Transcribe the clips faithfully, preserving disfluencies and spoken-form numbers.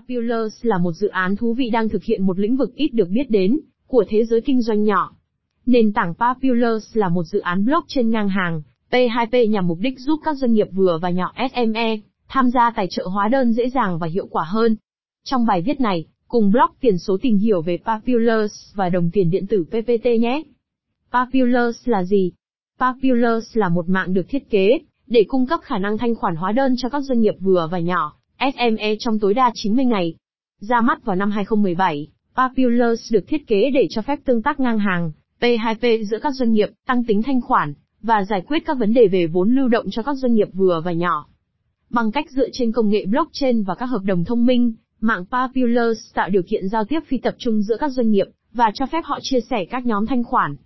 Populous là một dự án thú vị đang thực hiện một lĩnh vực ít được biết đến của thế giới kinh doanh nhỏ. Nền tảng Populous là một dự án blockchain ngang hàng, P hai P nhằm mục đích giúp các doanh nghiệp vừa và nhỏ S M E tham gia tài trợ hóa đơn dễ dàng và hiệu quả hơn. Trong bài viết này, cùng blog tiền số tìm hiểu về Populous và đồng tiền điện tử P P T nhé. Populous là gì? Populous là một mạng được thiết kế để cung cấp khả năng thanh khoản hóa đơn cho các doanh nghiệp vừa và nhỏ S M E trong tối đa chín mươi ngày. Ra mắt vào năm hai không một bảy, Populous được thiết kế để cho phép tương tác ngang hàng P hai P giữa các doanh nghiệp, tăng tính thanh khoản và giải quyết các vấn đề về vốn lưu động cho các doanh nghiệp vừa và nhỏ. Bằng cách dựa trên công nghệ blockchain và các hợp đồng thông minh, mạng Populous tạo điều kiện giao tiếp phi tập trung giữa các doanh nghiệp và cho phép họ chia sẻ các nhóm thanh khoản.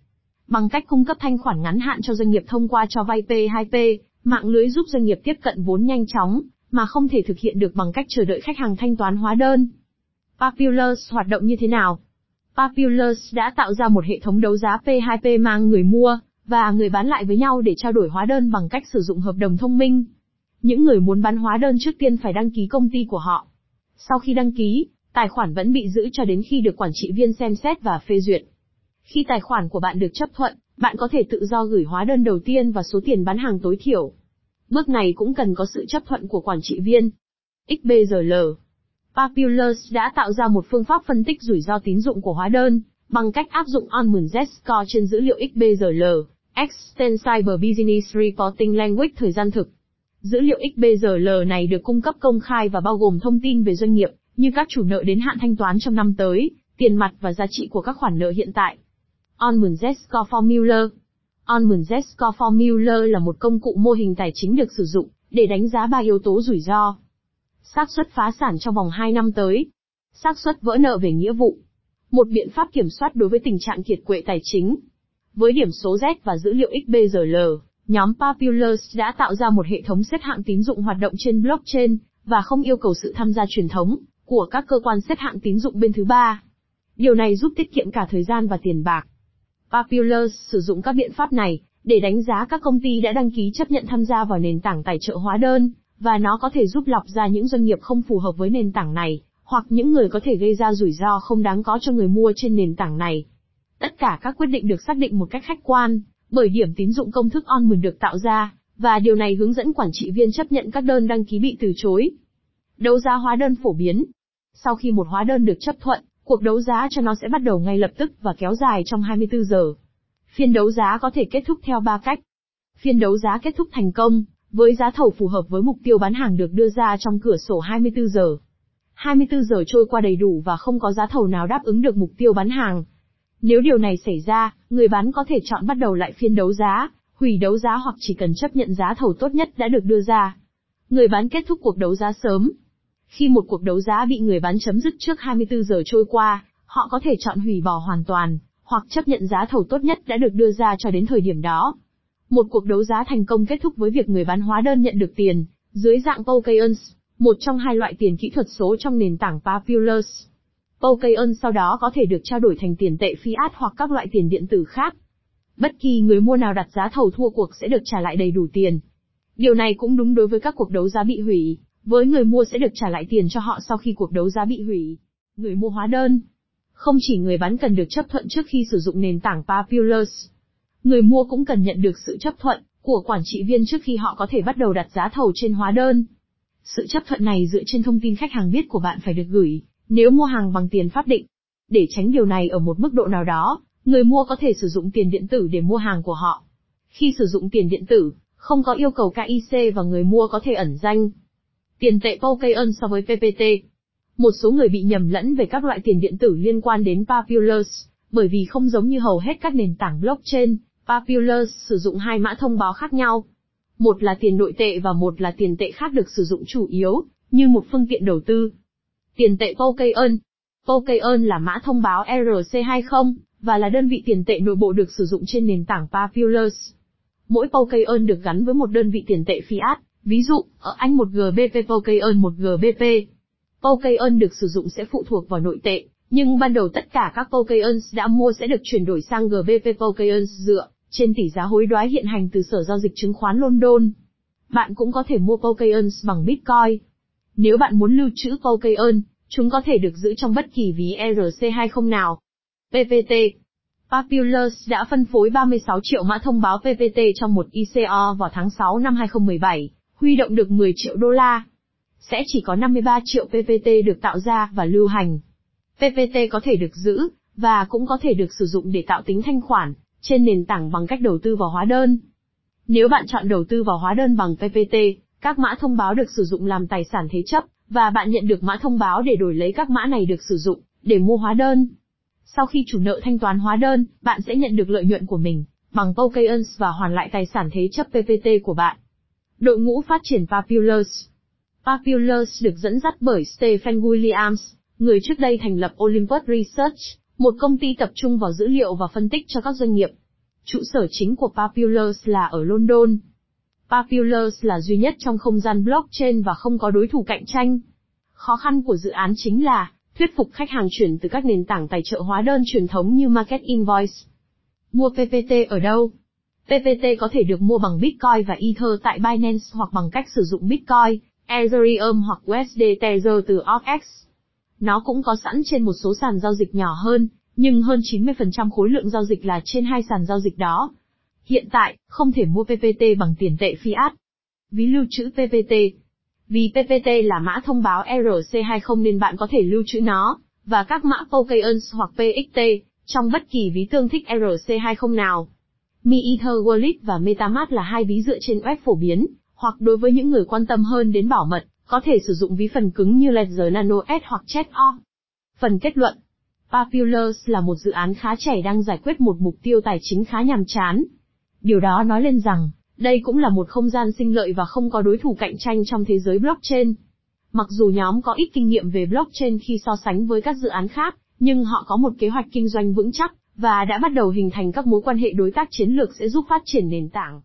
Bằng cách cung cấp thanh khoản ngắn hạn cho doanh nghiệp thông qua cho vay P hai P, mạng lưới giúp doanh nghiệp tiếp cận vốn nhanh chóng mà không thể thực hiện được bằng cách chờ đợi khách hàng thanh toán hóa đơn. Populous hoạt động như thế nào? Populous đã tạo ra một hệ thống đấu giá P hai P mang người mua và người bán lại với nhau để trao đổi hóa đơn bằng cách sử dụng hợp đồng thông minh. Những người muốn bán hóa đơn trước tiên phải đăng ký công ty của họ. Sau khi đăng ký, tài khoản vẫn bị giữ cho đến khi được quản trị viên xem xét và phê duyệt. Khi tài khoản của bạn được chấp thuận, bạn có thể tự do gửi hóa đơn đầu tiên và số tiền bán hàng tối thiểu. Bước này cũng cần có sự chấp thuận của quản trị viên. X B R L Populous đã tạo ra một phương pháp phân tích rủi ro tín dụng của hóa đơn, bằng cách áp dụng Altman Z-score trên dữ liệu X B R L, Extensible Business Reporting Language thời gian thực. Dữ liệu X B R L này được cung cấp công khai và bao gồm thông tin về doanh nghiệp, như các chủ nợ đến hạn thanh toán trong năm tới, tiền mặt và giá trị của các khoản nợ hiện tại. Altman Z-score Formula Altman Z-score Formula là một công cụ mô hình tài chính được sử dụng để đánh giá ba yếu tố rủi ro. Xác suất phá sản trong vòng hai năm tới, xác suất vỡ nợ về nghĩa vụ, một biện pháp kiểm soát đối với tình trạng kiệt quệ tài chính. Với điểm số Z và dữ liệu X B R L, nhóm Populous đã tạo ra một hệ thống xếp hạng tín dụng hoạt động trên blockchain và không yêu cầu sự tham gia truyền thống của các cơ quan xếp hạng tín dụng bên thứ ba. Điều này giúp tiết kiệm cả thời gian và tiền bạc. Populous sử dụng các biện pháp này để đánh giá các công ty đã đăng ký chấp nhận tham gia vào nền tảng tài trợ hóa đơn, và nó có thể giúp lọc ra những doanh nghiệp không phù hợp với nền tảng này, hoặc những người có thể gây ra rủi ro không đáng có cho người mua trên nền tảng này. Tất cả các quyết định được xác định một cách khách quan bởi điểm tín dụng công thức Altman được tạo ra, và điều này hướng dẫn quản trị viên chấp nhận các đơn đăng ký bị từ chối. Đấu giá hóa đơn phổ biến. Sau khi một hóa đơn được chấp thuận, cuộc đấu giá cho nó sẽ bắt đầu ngay lập tức và kéo dài trong hai mươi tư giờ. Phiên đấu giá có thể kết thúc theo ba cách. Phiên đấu giá kết thúc thành công, với giá thầu phù hợp với mục tiêu bán hàng được đưa ra trong cửa sổ hai mươi tư giờ. hai mươi tư giờ trôi qua đầy đủ và không có giá thầu nào đáp ứng được mục tiêu bán hàng. Nếu điều này xảy ra, người bán có thể chọn bắt đầu lại phiên đấu giá, hủy đấu giá hoặc chỉ cần chấp nhận giá thầu tốt nhất đã được đưa ra. Người bán kết thúc cuộc đấu giá sớm. Khi một cuộc đấu giá bị người bán chấm dứt trước hai mươi tư giờ trôi qua, họ có thể chọn hủy bỏ hoàn toàn, hoặc chấp nhận giá thầu tốt nhất đã được đưa ra cho đến thời điểm đó. Một cuộc đấu giá thành công kết thúc với việc người bán hóa đơn nhận được tiền, dưới dạng Pokeyon, một trong hai loại tiền kỹ thuật số trong nền tảng Populous. Pokeyon sau đó có thể được trao đổi thành tiền tệ fiat hoặc các loại tiền điện tử khác. Bất kỳ người mua nào đặt giá thầu thua cuộc sẽ được trả lại đầy đủ tiền. Điều này cũng đúng đối với các cuộc đấu giá bị hủy, với người mua sẽ được trả lại tiền cho họ sau khi cuộc đấu giá bị hủy. Người mua hóa đơn. Không chỉ người bán cần được chấp thuận trước khi sử dụng nền tảng Populous. Người mua cũng cần nhận được sự chấp thuận của quản trị viên trước khi họ có thể bắt đầu đặt giá thầu trên hóa đơn. Sự chấp thuận này dựa trên thông tin khách hàng biết của bạn phải được gửi, nếu mua hàng bằng tiền pháp định. Để tránh điều này ở một mức độ nào đó, người mua có thể sử dụng tiền điện tử để mua hàng của họ. Khi sử dụng tiền điện tử, không có yêu cầu K Y C và người mua có thể ẩn danh. Tiền tệ Pokeyon so với P P T. Một số người bị nhầm lẫn về các loại tiền điện tử liên quan đến Populous, bởi vì không giống như hầu hết các nền tảng blockchain, Populous sử dụng hai mã thông báo khác nhau. Một là tiền nội tệ và một là tiền tệ khác được sử dụng chủ yếu, như một phương tiện đầu tư. Tiền tệ Pokeyon. Pokeyon là mã thông báo E R C hai mươi và là đơn vị tiền tệ nội bộ được sử dụng trên nền tảng Populous. Mỗi Pokeyon được gắn với một đơn vị tiền tệ fiat, ví dụ, ở Anh một G B P Pokeyon một G B P. Pokeyon được sử dụng sẽ phụ thuộc vào nội tệ, nhưng ban đầu tất cả các Pokeyon đã mua sẽ được chuyển đổi sang G B P Pokeyon dựa trên tỷ giá hối đoái hiện hành từ Sở Giao dịch Chứng khoán London. Bạn cũng có thể mua Pokeyon bằng Bitcoin. Nếu bạn muốn lưu trữ Pokeyon, Chúng có thể được giữ trong bất kỳ ví E R C hai mươi nào. pê pê tê Populous đã phân phối ba mươi sáu triệu mã thông báo pê pê tê trong một I C O vào tháng sáu năm hai không một bảy, huy động được mười triệu đô la. Sẽ chỉ có năm mươi ba triệu pê pê tê được tạo ra và lưu hành. pê pê tê có thể được giữ, và cũng có thể được sử dụng để tạo tính thanh khoản, trên nền tảng bằng cách đầu tư vào hóa đơn. Nếu bạn chọn đầu tư vào hóa đơn bằng pê pê tê, các mã thông báo được sử dụng làm tài sản thế chấp, và bạn nhận được mã thông báo để đổi lấy các mã này được sử dụng, để mua hóa đơn. Sau khi chủ nợ thanh toán hóa đơn, bạn sẽ nhận được lợi nhuận của mình, bằng Pokeyon và hoàn lại tài sản thế chấp pê pê tê của bạn. Đội ngũ phát triển Populous Populous được dẫn dắt bởi Stephen Williams, người trước đây thành lập Olympus Research, một công ty tập trung vào dữ liệu và phân tích cho các doanh nghiệp. Trụ sở chính của Populous là ở London. Populous là duy nhất trong không gian blockchain và không có đối thủ cạnh tranh. Khó khăn của dự án chính là thuyết phục khách hàng chuyển từ các nền tảng tài trợ hóa đơn truyền thống như Market Invoice. Mua pê pê tê ở đâu? pê pê tê có thể được mua bằng Bitcoin và Ether tại Binance hoặc bằng cách sử dụng Bitcoin, Ethereum hoặc u ét đê Trezor từ o ca ích. Nó cũng có sẵn trên một số sàn giao dịch nhỏ hơn, nhưng hơn chín mươi phần trăm khối lượng giao dịch là trên hai sàn giao dịch đó. Hiện tại, không thể mua pê pê tê bằng tiền tệ fiat. Ví lưu trữ pê pê tê. Vì pê pê tê là mã thông báo E R C hai mươi nên bạn có thể lưu trữ nó, và các mã Pokeyon hoặc pê ích tê, trong bất kỳ ví tương thích E R C hai mươi nào. Mi Ether Wallet và MetaMask là hai ví dựa trên web phổ biến, hoặc đối với những người quan tâm hơn đến bảo mật, có thể sử dụng ví phần cứng như Ledger Nano S hoặc Trezor. Phần kết luận. Populous là một dự án khá trẻ đang giải quyết một mục tiêu tài chính khá nhàm chán. Điều đó nói lên rằng, đây cũng là một không gian sinh lợi và không có đối thủ cạnh tranh trong thế giới blockchain. Mặc dù nhóm có ít kinh nghiệm về blockchain khi so sánh với các dự án khác, nhưng họ có một kế hoạch kinh doanh vững chắc, và đã bắt đầu hình thành các mối quan hệ đối tác chiến lược sẽ giúp phát triển nền tảng.